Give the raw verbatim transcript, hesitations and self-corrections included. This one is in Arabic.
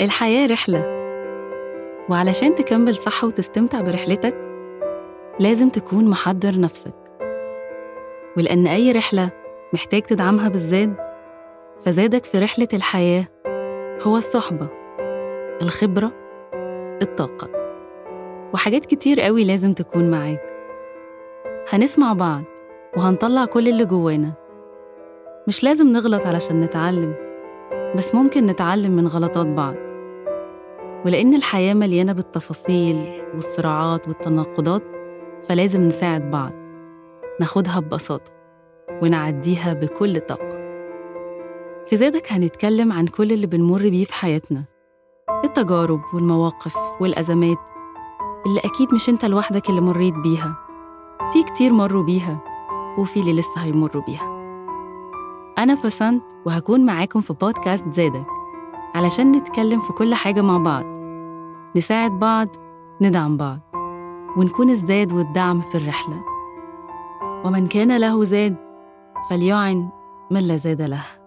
الحياة رحلة، وعلشان تكمل صح وتستمتع برحلتك لازم تكون محضر نفسك. ولأن أي رحلة محتاج تدعمها بالزاد، فزادك في رحلة الحياة هو الصحبة، الخبرة، الطاقة، وحاجات كتير قوي لازم تكون معاك. هنسمع بعض وهنطلع كل اللي جوانا. مش لازم نغلط علشان نتعلم، بس ممكن نتعلم من غلطات بعض. ولأن الحياة مليانة بالتفاصيل والصراعات والتناقضات، فلازم نساعد بعض، ناخدها ببساطة ونعديها بكل طاقة. في زادك هنتكلم عن كل اللي بنمر بيه في حياتنا، التجارب والمواقف والأزمات اللي أكيد مش أنت لوحدك اللي مريت بيها، في كتير مروا بيها وفي اللي لسه هيمروا بيها. أنا بسنت وهكون معاكم في بودكاست زادك علشان نتكلم في كل حاجة مع بعض، نساعد بعض، ندعم بعض، ونكون الزاد والدعم في الرحلة. ومن كان له زاد فليعن من لا زاد له.